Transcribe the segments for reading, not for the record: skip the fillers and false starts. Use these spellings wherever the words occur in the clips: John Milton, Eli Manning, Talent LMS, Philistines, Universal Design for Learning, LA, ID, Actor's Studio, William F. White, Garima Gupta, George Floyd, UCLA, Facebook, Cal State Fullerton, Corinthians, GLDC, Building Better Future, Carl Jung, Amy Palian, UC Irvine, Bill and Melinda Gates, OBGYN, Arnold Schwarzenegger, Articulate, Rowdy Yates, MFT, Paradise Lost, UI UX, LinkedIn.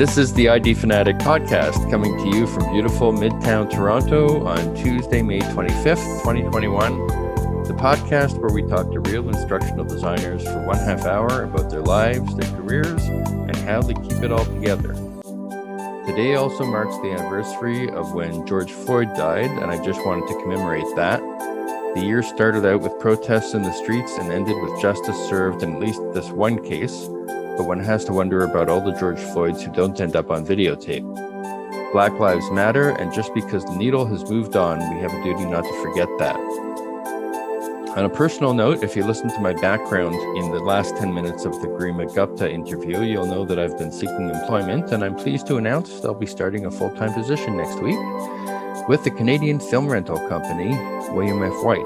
This is the ID Fanatic podcast coming to you from beautiful Midtown Toronto on Tuesday, May 25th, 2021. The podcast where we talk to real instructional designers for 1.5 hours about their lives, their careers, and how they keep it all together. Today also marks the anniversary of when George Floyd died, and I just wanted to commemorate that. The year started out with protests in the streets and ended with justice served in at least this one case, but one has to wonder about all the George Floyds who don't end up on videotape. Black Lives Matter, and just because the needle has moved on, we have a duty not to forget that. On a personal note, if you listen to my background in the last 10 minutes of the Garima Gupta interview, you'll know that I've been seeking employment, and I'm pleased to announce I'll be starting a full-time position next week with the Canadian film rental company, William F. White.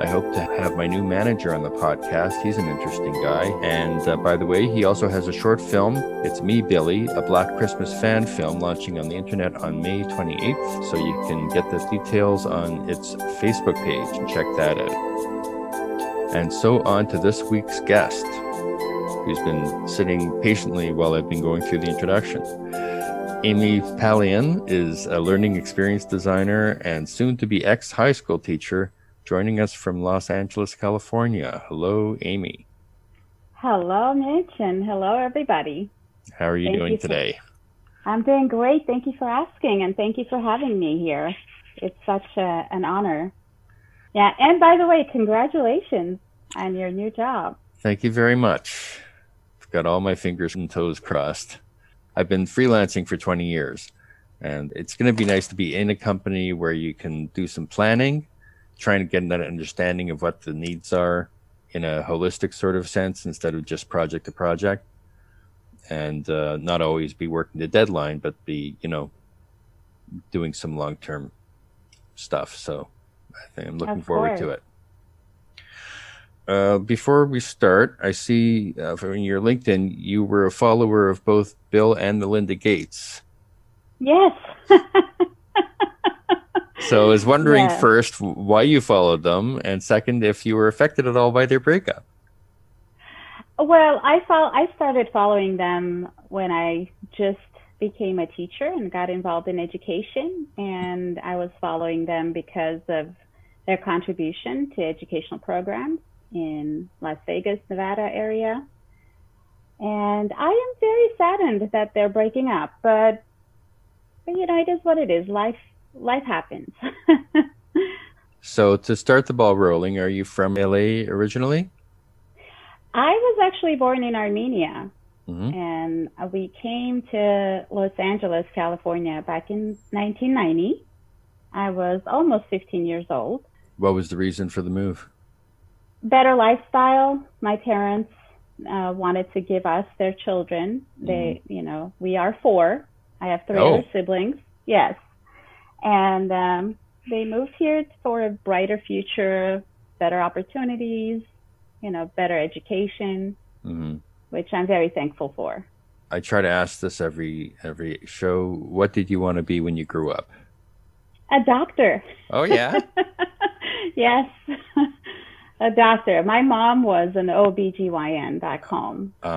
I hope to have my new manager on the podcast. He's an interesting guy. And by the way, he also has a short film, It's Me, Billy, a Black Christmas fan film launching on the internet on May 28th. So you can get the details on its Facebook page and check that out. And so on to this week's guest, who's been sitting patiently while I've been going through the introduction. Amy Palian is a learning experience designer and soon to be ex-high school teacher, joining us from Los Angeles, California. Hello, Amy. Hello, Mitch, and hello, everybody. How are you doing today? I'm doing great. Thank you for asking, and thank you for having me here. It's such an honor. Yeah, and by the way, congratulations on your new job. Thank you very much. I've got all my fingers and toes crossed. I've been freelancing for 20 years, and it's going to be nice to be in a company where you can do some planning, trying to get that understanding of what the needs are in a holistic sort of sense instead of just project to project, and not always be working the deadline, but be, you know, doing some long-term stuff. So I think I'm looking forward to it. Before we start, I see from your LinkedIn, you were a follower of both Bill and Melinda Gates. Yes. So I was wondering, first, why you followed them, and second, if you were affected at all by their breakup. Well, I started following them when I just became a teacher and got involved in education, and I was following them because of their contribution to educational programs in Las Vegas, Nevada area. And I am very saddened that they're breaking up, but you know, it is what it is. Life happens. So to start the ball rolling, are you from LA originally? I was actually born in Armenia, and we came to Los Angeles, California back in 1990. I was almost 15 years old. What was the reason for the move? Better lifestyle. My parents wanted to give us their children. They, you know, we are four. I have three other siblings. Yes. And they moved here for a brighter future, better opportunities, you know, better education, which I'm very thankful for. I try to ask this every show. What did you want to be when you grew up? A doctor. Oh, yeah? Yes, a doctor. My mom was an OBGYN back home. So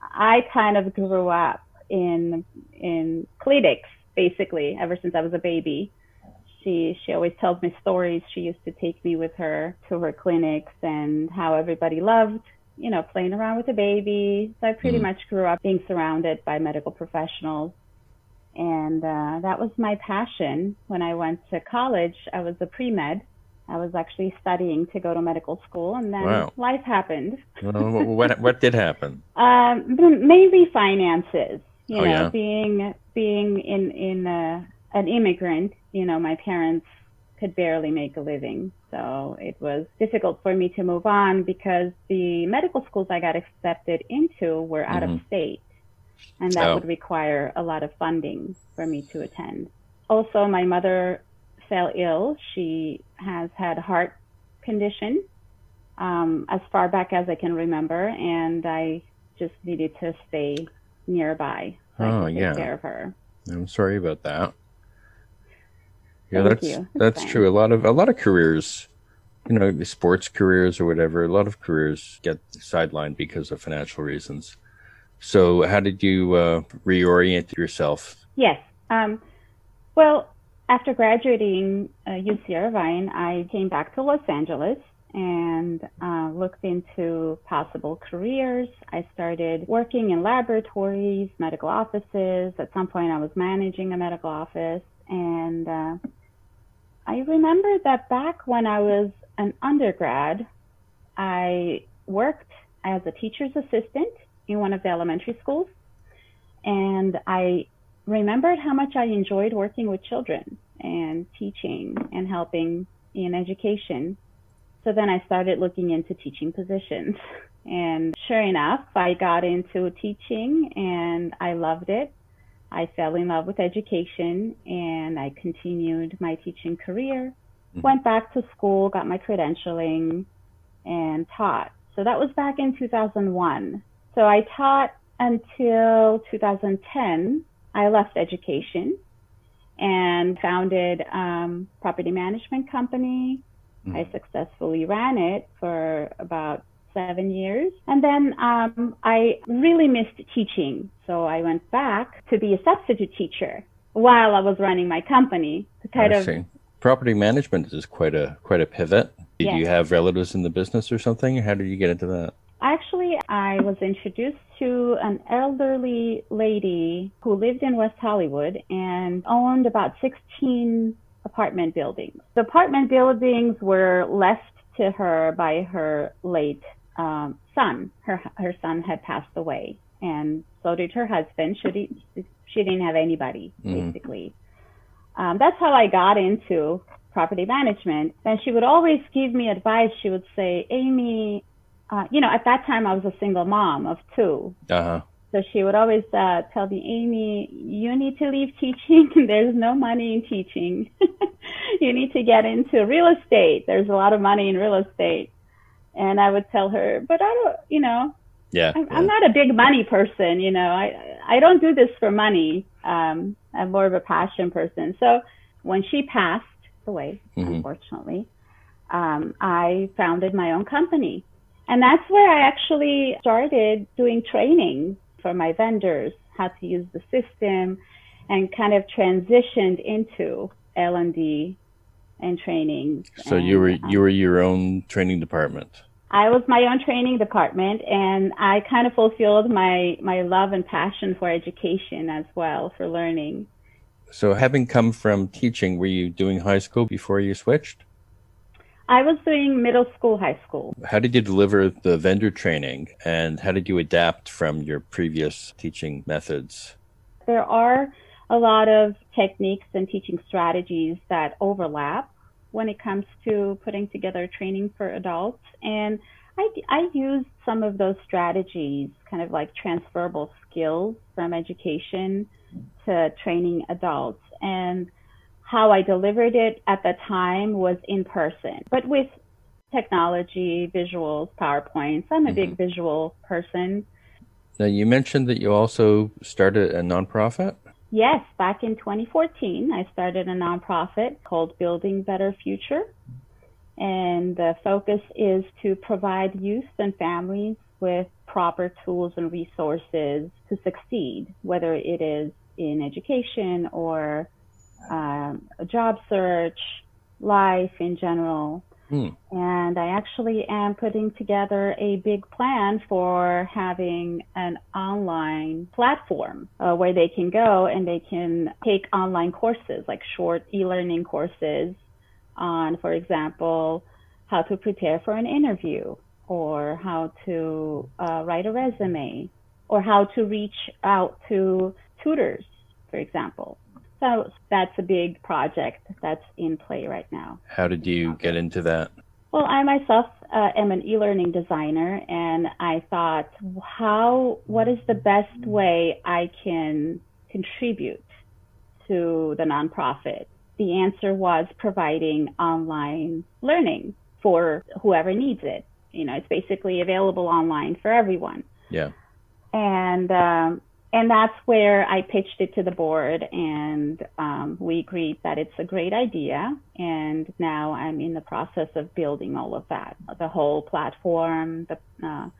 I kind of grew up in clinics. Basically, ever since I was a baby, she always tells me stories. She used to take me with her to her clinics and how everybody loved, you know, playing around with the baby. So I pretty much grew up being surrounded by medical professionals. And that was my passion. When I went to college, I was a pre-med. I was actually studying to go to medical school, and then life happened. Well, what did happen? Mainly finances. You know, being in an immigrant, you know, my parents could barely make a living. So it was difficult for me to move on because the medical schools I got accepted into were out of state. And that would require a lot of funding for me to attend. Also, my mother fell ill. She has had heart condition as far back as I can remember. And I just needed to stay nearby, so I can take care of her. I'm sorry about that. Yeah, that's true. A lot of careers, you know, sports careers or whatever, a lot of careers get sidelined because of financial reasons. So how did you reorient yourself? Yes. Well, after graduating UC Irvine, I came back to Los Angeles and looked into possible careers. I started working in laboratories, medical offices. At some point, I was managing a medical office. And I remember that back when I was an undergrad, I worked as a teacher's assistant in one of the elementary schools. And I remembered how much I enjoyed working with children and teaching and helping in education. So then I started looking into teaching positions. And sure enough, I got into teaching and I loved it. I fell in love with education and I continued my teaching career, went back to school, got my credentialing and taught. So that was back in 2001. So I taught until 2010. I left education and founded a property management company. Mm-hmm. I successfully ran it for about 7 years. And then I really missed teaching. So I went back to be a substitute teacher while I was running my company. Property management is quite a pivot. Did you have relatives in the business or something? How did you get into that? Actually, I was introduced to an elderly lady who lived in West Hollywood and owned about 16 apartment buildings. The apartment buildings were left to her by her late son. Her son had passed away, and so did her husband. She didn't have anybody, basically. That's how I got into property management. And she would always give me advice. She would say, Amy, at that time I was a single mom of two. Uh-huh. So she would always tell me, Amy, you need to leave teaching. There's no money in teaching. You need to get into real estate. There's a lot of money in real estate. And I would tell her, but I don't, I'm not a big money person. I don't do this for money. I'm more of a passion person. So when she passed away, unfortunately, I founded my own company. And that's where I actually started doing training for my vendors, how to use the system, and kind of transitioned into L&D and training. So you were your own training department. I was my own training department, and I kind of fulfilled my love and passion for education as well, for learning. So having come from teaching, were you doing high school before you switched? I was doing middle school, high school. How did you deliver the vendor training, and how did you adapt from your previous teaching methods? There are a lot of techniques and teaching strategies that overlap when it comes to putting together training for adults. And I used some of those strategies, kind of like transferable skills from education to training adults. And how I delivered it at the time was in person, but with technology, visuals, PowerPoints. I'm a big visual person. Now, you mentioned that you also started a nonprofit? Yes, back in 2014, I started a nonprofit called Building Better Future. And the focus is to provide youth and families with proper tools and resources to succeed, whether it is in education or a job search, life in general. And I actually am putting together a big plan for having an online platform where they can go and they can take online courses, like short e-learning courses on, for example, how to prepare for an interview, or how to write a resume, or how to reach out to tutors, for example. So that's a big project that's in play right now. How did you get into that? Well, I myself am an e-learning designer, and I thought, what is the best way I can contribute to the nonprofit? The answer was providing online learning for whoever needs it. It's basically available online for everyone. Yeah. And that's where I pitched it to the board, and we agreed that it's a great idea. And now I'm in the process of building all of that, the whole platform, the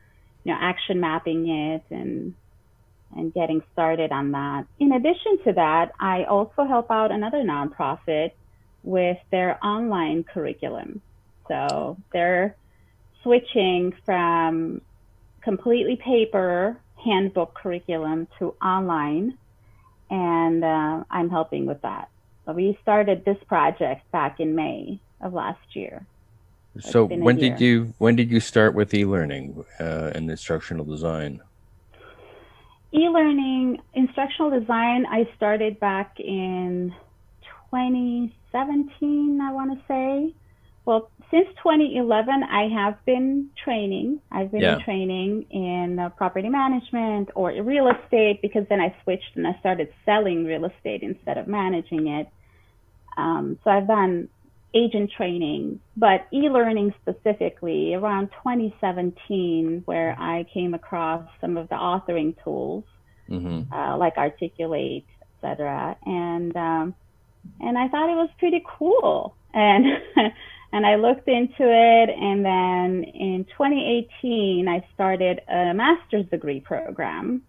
action mapping it, and and getting started on that. In addition to that, I also help out another nonprofit with their online curriculum. So they're switching from completely paper handbook curriculum to online, and I'm helping with that. But we started this project back in May of last year. So when did you start with e-learning and instructional design? E-learning, instructional design, I started back in 2017, I want to say. Well, since 2011, I have been training. I've been training in property management or real estate, because then I switched and I started selling real estate instead of managing it. So I've done agent training, but e-learning specifically around 2017, where I came across some of the authoring tools, mm-hmm. Like Articulate, etc. And I thought it was pretty cool. And I looked into it, and then in 2018, I started a master's degree program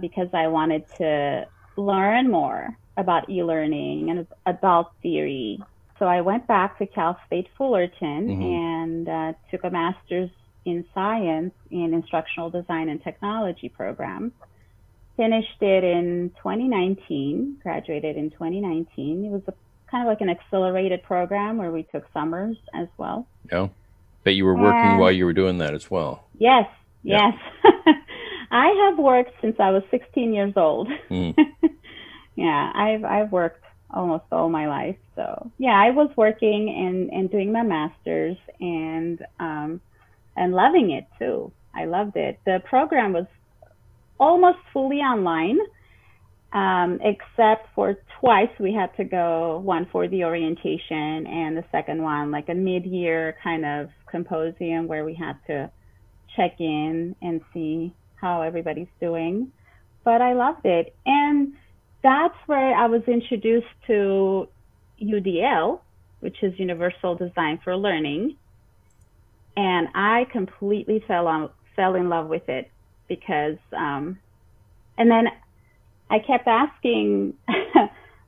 because I wanted to learn more about e-learning and adult theory. So I went back to Cal State Fullerton, mm-hmm. and took a master's in science in instructional design and technology program. Finished it in 2019, graduated in 2019. It was a kind of like an accelerated program where we took summers as well. Yeah. But you were working while you were doing that as well. Yes. Yeah. Yes. I have worked since I was 16 years old. Mm. Yeah. I've worked almost all my life. So yeah, I was working and doing my master's and loving it too. I loved it. The program was almost fully online. Except for twice we had to go, one for the orientation and the second one, like a mid-year kind of symposium where we had to check in and see how everybody's doing. But I loved it. And that's where I was introduced to UDL, which is Universal Design for Learning. And I completely fell in love with it because, and then I kept asking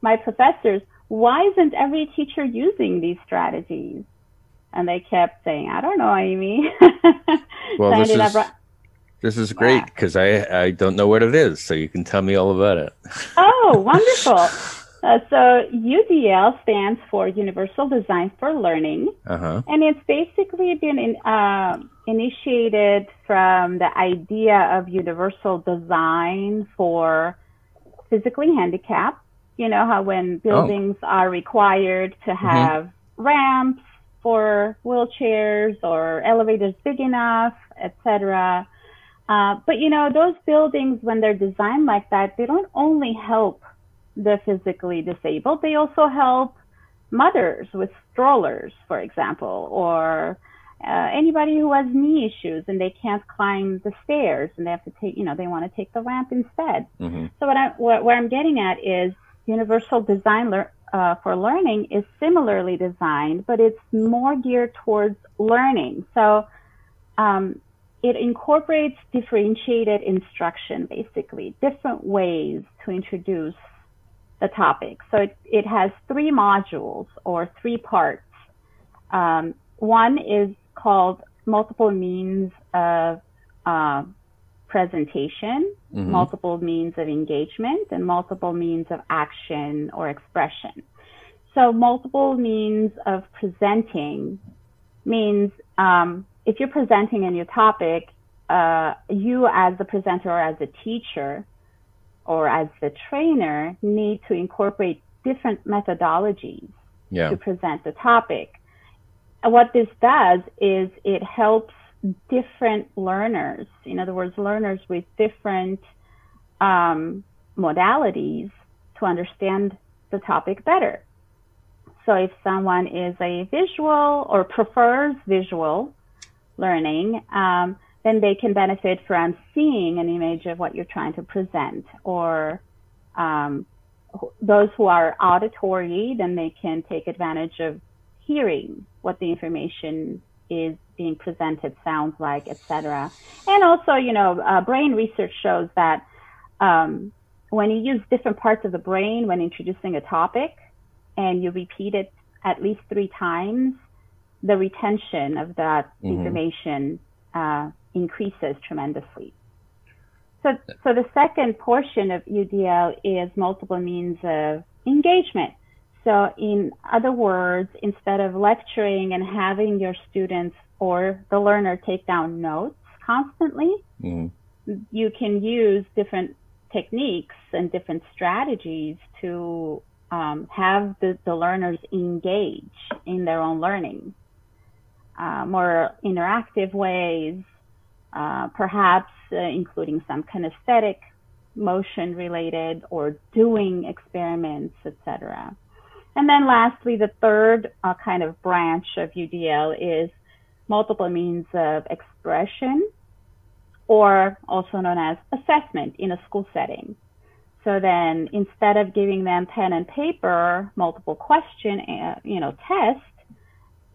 my professors, why isn't every teacher using these strategies? And they kept saying, I don't know, Amy. Well, so this is great because I don't know what it is, so you can tell me all about it. Oh, wonderful. So UDL stands for Universal Design for Learning, uh-huh. and it's basically been initiated from the idea of universal design for physically handicapped. You know how when buildings are required to have mm-hmm. ramps for wheelchairs or elevators big enough, etc. But you know, those buildings, when they're designed like that, they don't only help the physically disabled, they also help mothers with strollers, for example, or anybody who has knee issues and they can't climb the stairs and they have to take, you know, they want to take the ramp instead. Mm-hmm. So what I'm getting at is universal design for learning is similarly designed, but it's more geared towards learning. So it incorporates differentiated instruction, basically, different ways to introduce the topic. So it has three modules or three parts. One is called multiple means of presentation, mm-hmm. multiple means of engagement, and multiple means of action or expression. So multiple means of presenting means if you're presenting a new topic, you as the presenter or as a teacher or as the trainer need to incorporate different methodologies to present the topic. What this does is it helps different learners, in other words, learners with different modalities to understand the topic better. So if someone is a visual or prefers visual learning, then they can benefit from seeing an image of what you're trying to present. Or those who are auditory, then they can take advantage of hearing what the information is being presented sounds like, etc. And also, you know, brain research shows that when you use different parts of the brain when introducing a topic and you repeat it at least 3 times, the retention of that information increases tremendously. So the second portion of UDL is multiple means of engagement. So in other words, instead of lecturing and having your students or the learner take down notes constantly, you can use different techniques and different strategies to have the learners engage in their own learning. More interactive ways, perhaps including some kinesthetic, motion-related, or doing experiments, etc. And then lastly, the third kind of branch of UDL is multiple means of expression, or also known as assessment in a school setting. So then, instead of giving them pen and paper, multiple question, tests,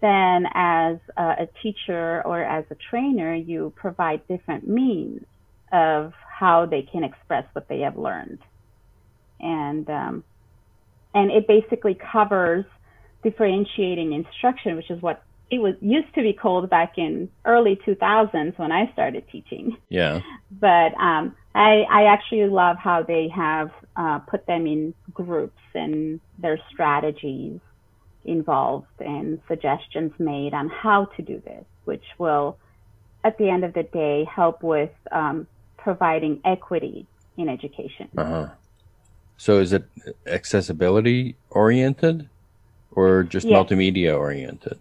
then as a teacher or as a trainer, you provide different means of how they can express what they have learned. And it basically covers differentiating instruction, which is what it was used to be called back in early 2000s when I started teaching. Yeah. But I actually love how they have put them in groups and their strategies involved and suggestions made on how to do this, which will, at the end of the day, help with providing equity in education. So is it accessibility oriented or just multimedia oriented?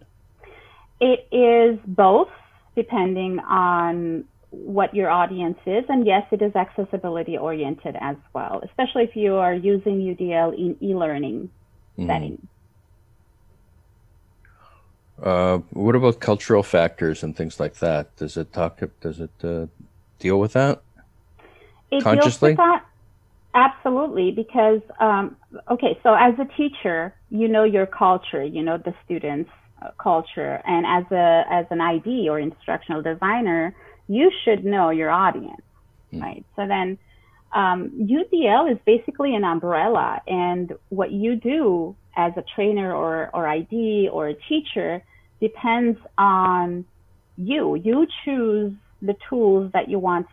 It is both, depending on what your audience is. And yes, it is accessibility oriented as well, especially if you are using UDL in e-learning settings. What about cultural factors and things like that? Does it talk? Does it deal with that? It consciously? Deals with that? Absolutely, because okay. So as a teacher, you know your culture, you know the students' culture, and as an ID or instructional designer, you should know your audience, right? So then, UDL is basically an umbrella, and what you do as a trainer or ID or a teacher depends on you. You choose the tools that you want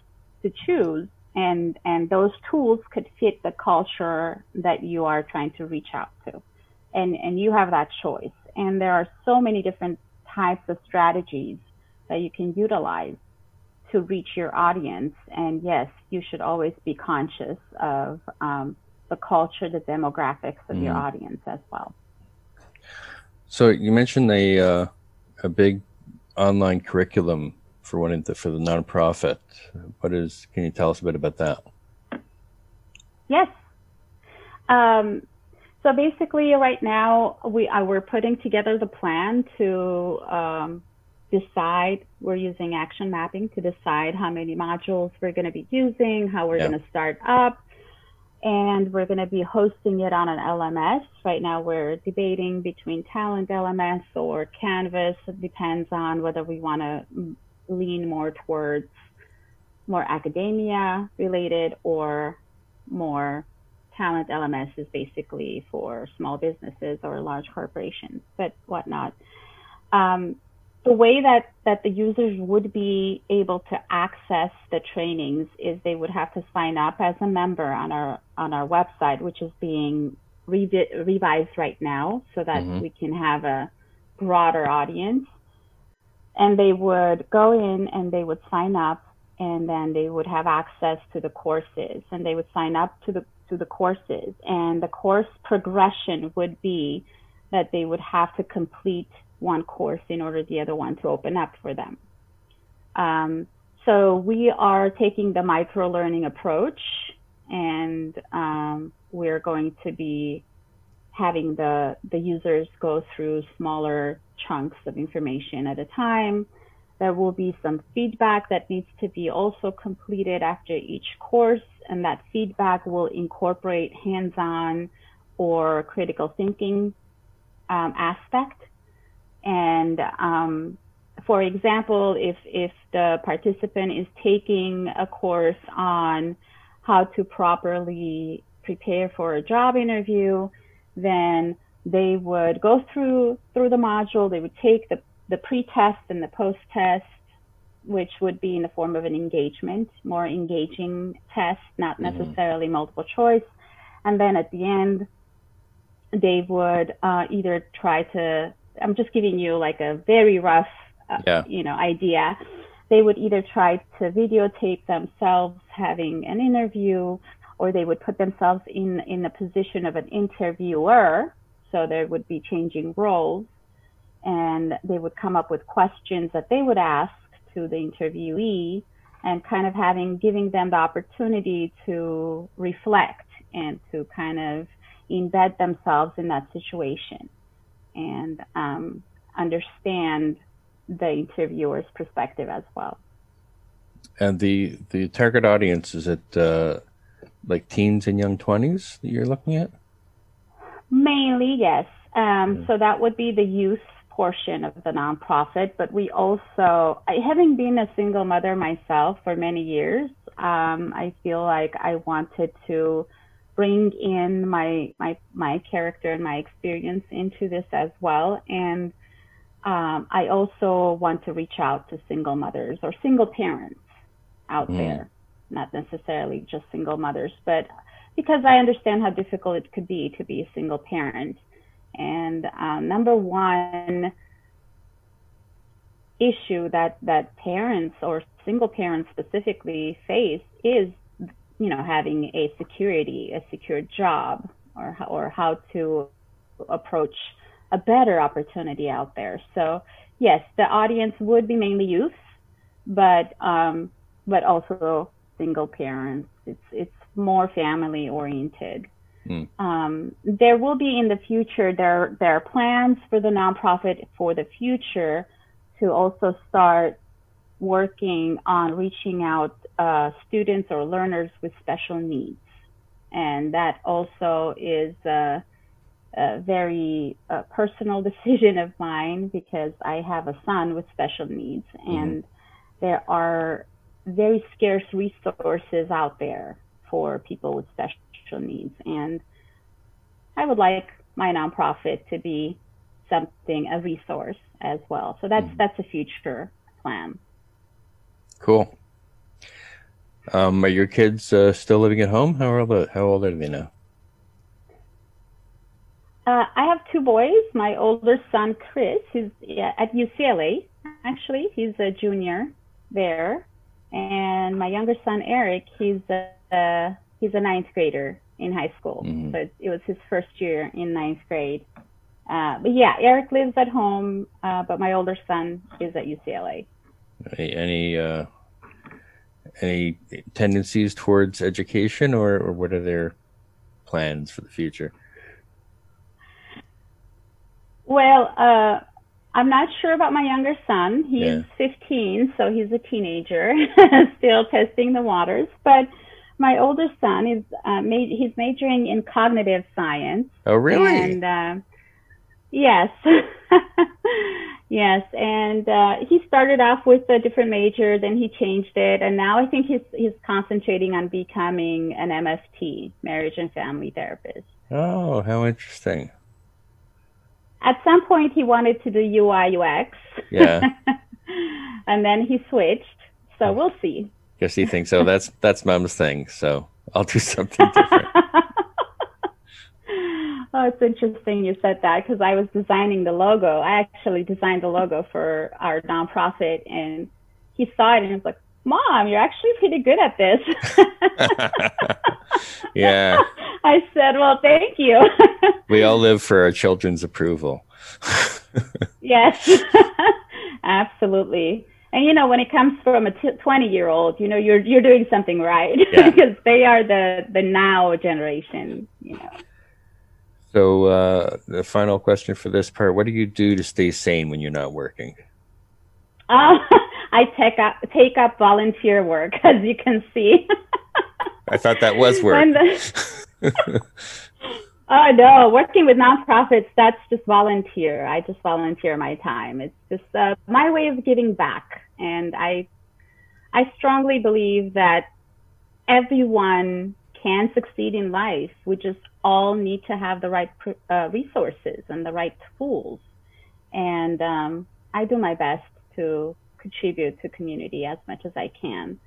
to choose, and those tools could fit the culture that you are trying to reach out to. And you have that choice. And there are so many different types of strategies that you can utilize to reach your audience. And yes, you should always be conscious of the culture, the demographics of your audience as well. So you mentioned a big online curriculum for for the nonprofit. Can you tell us a bit about that? Yes. So basically, right now we're putting together the plan to decide. We're using action mapping to decide how many modules we're going to be using, how we're going to start up. And we're going to be hosting it on an LMS. Right now we're debating between Talent LMS or Canvas. It depends on whether we want to lean more towards more academia related or more Talent LMS is basically for small businesses or large corporations, but whatnot. The way that the users would be able to access the trainings is they would have to sign up as a member on our website, which is being revised right now so that we can have a broader audience. And they would go in and they would sign up, and then they would have access to the courses, and they would sign up to the courses, and the course progression would be that they would have to complete one course in order the other one to open up for them. So we are taking the micro learning approach, and we're going to be having the users go through smaller chunks of information at a time. There will be some feedback that needs to be also completed after each course, and that feedback will incorporate hands-on or critical thinking aspect. And For example, if the participant is taking a course on how to properly prepare for a job interview, then they would go through the module. They would take the pre-test and the post-test, which would be in the form of an engagement, more engaging test, not necessarily multiple choice. And then at the end, they would either try to, I'm just giving you like a very rough, idea. They would either try to videotape themselves having an interview, or they would put themselves in the position of an interviewer. So there would be changing roles, and they would come up with questions that they would ask to the interviewee, and kind of giving them the opportunity to reflect and to kind of embed themselves in that situation and understand the interviewer's perspective as well. And the target audience, is it like teens and young 20s that you're looking at? Mainly, yes. So that would be the youth portion of the nonprofit, but we also, having been a single mother myself for many years, I feel like I wanted to bring in my character and my experience into this as well. And I also want to reach out to single mothers or single parents out there, not necessarily just single mothers, but because I understand how difficult it could be to be a single parent. And number one issue that parents or single parents specifically face is, having a secure job, or how to approach a better opportunity out there. So yes, the audience would be mainly youth, but also single parents. It's more family oriented. There will be in the future, there are plans for the nonprofit for the future to also start working on reaching out students or learners with special needs. And that also is a very personal decision of mine, because I have a son with special needs, and there are very scarce resources out there for people with special needs. And I would like my nonprofit to be a resource as well. So that's a future plan. Cool. Are your kids still living at home? How old are they now? I have two boys. My older son, Chris, he's at UCLA. Actually, he's a junior there. And my younger son, Eric, he's a ninth grader in high school. So it was his first year in ninth grade. But yeah, Eric lives at home, but my older son is at UCLA. Any tendencies towards education, or what are their plans for the future? Well, I'm not sure about my younger son. He's 15, so he's a teenager, still testing the waters. But my older son is he's majoring in cognitive science. Oh, really? And yes, yes. And he started off with a different major, then he changed it, and now I think he's concentrating on becoming an MFT, marriage and family therapist. Oh, how interesting! At some point, he wanted to do UI UX. Yeah. And then he switced. So we'll see. Because he thinks, oh, that's mom's thing, so I'll do something different. Oh, it's interesting you said that, because I was designing the logo. I actually designed the logo for our nonprofit, and he saw it and he was like, Mom, you're actually pretty good at this. Yeah. I said, well, thank you. We all live for our children's approval. Yes, absolutely. And, when it comes from a 20-year-old, you're doing something right, because they are the now generation, So the final question for this part, what do you do to stay sane when you're not working? I take up volunteer work, as you can see. I thought that was work. Oh, no, working with nonprofits, that's just volunteer. I just volunteer my time. It's just my way of giving back. And I strongly believe that everyone can succeed in life. We just all need to have the right resources and the right tools. And I do my best to contribute to community as much as I can.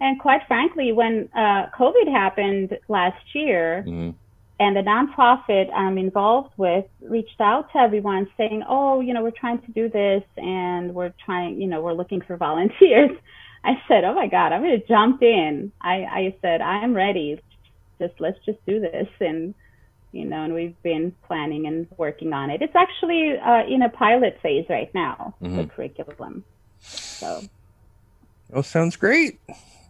And quite frankly, when COVID happened last year, and the nonprofit I'm involved with reached out to everyone saying, oh, you know, we're trying to do this and we're trying, you know, we're looking for volunteers. I said, oh my God, I really jumped in. I said, I'm ready. Let's just do this. And, you know, and we've been planning and working on it. It's actually in a pilot phase right now, the curriculum. So. Oh, sounds great.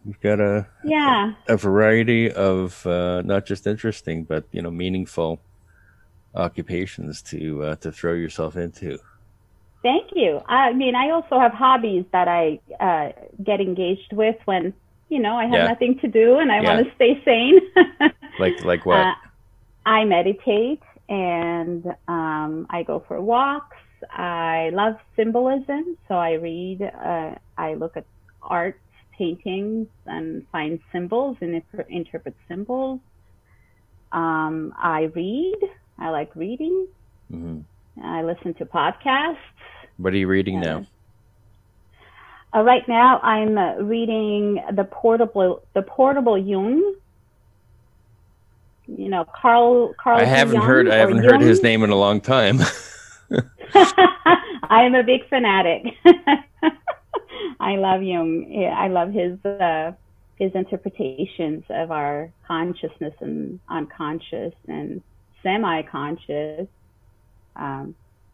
You've got a variety of not just interesting, but, you know, meaningful occupations to throw yourself into. Thank you. I mean, I also have hobbies that I get engaged with when, you know, I have nothing to do and I want to stay sane. like what? I meditate and I go for walks. I love symbolism. So I read, I look at art paintings and find symbols and interpret symbols. I read. I like reading. I listen to podcasts. What are you reading now? Right now, I'm reading the portable Jung. You know, Carl. I haven't heard his name in a long time. I am a big fanatic. I love Jung. I love his interpretations of our consciousness and unconscious and semi-conscious.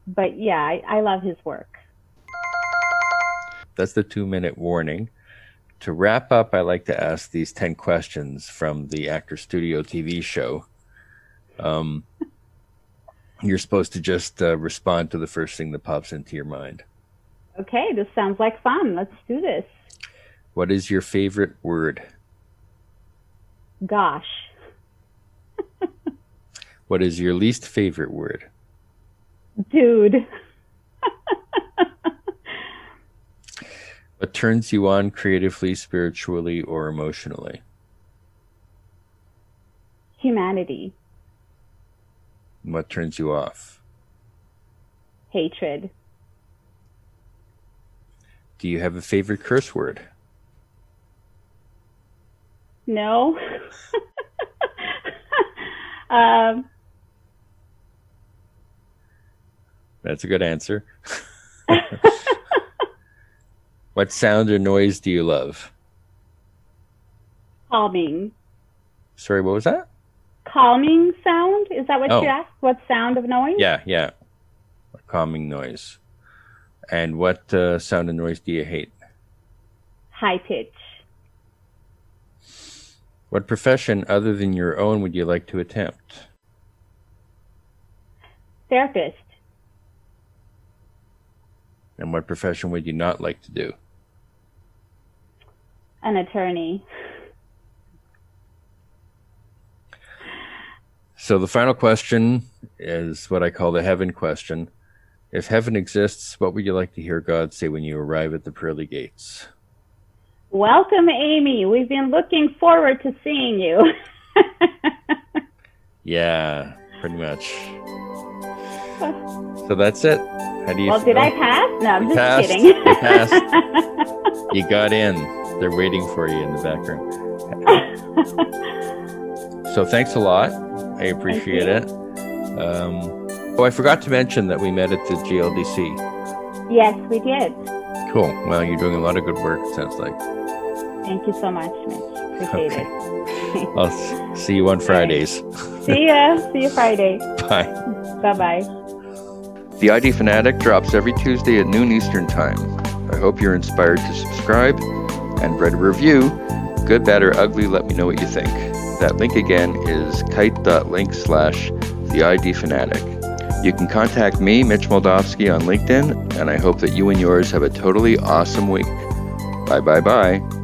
But yeah, I love his work. That's the 2-minute warning. To wrap up, I like to ask these 10 questions from the Actor's Studio TV show. You're supposed to just respond to the first thing that pops into your mind. Okay, this sounds like fun. Let's do this. What is your favorite word? Gosh. What is your least favorite word? Dude. What turns you on creatively, spiritually, or emotionally? Humanity. And what turns you off? Hatred. Do you have a favorite curse word? No. That's a good answer. What sound or noise do you love? Calming. Sorry, what was that? Calming sound? Is that what you asked? What sound of noise? Yeah. A calming noise. And what sound and noise do you hate? High pitch. What profession other than your own would you like to attempt? Therapist. And what profession would you not like to do? An attorney. So the final question is what I call the heaven question. If heaven exists, what would you like to hear God say when you arrive at the pearly gates? Welcome, Amy. We've been looking forward to seeing you. Yeah, pretty much. So that's it. How do you feel? Did I pass? No, I'm just kidding. You passed. You got in. They're waiting for you in the background. So thanks a lot. I appreciate it. Oh, I forgot to mention that we met at the GLDC. Yes, we did. Cool. Well, you're doing a lot of good work, it sounds like. Thank you so much, Mitch. Appreciate it. I'll see you on Fridays. Right. See ya. See you Friday. Bye. Bye-bye. The ID Fanatic drops every Tuesday at noon Eastern Time. I hope you're inspired to subscribe and write a review. Good, bad, or ugly, let me know what you think. That link again is kite.link/theIDFanatic. You can contact me, Mitch Moldofsky, on LinkedIn, and I hope that you and yours have a totally awesome week. Bye.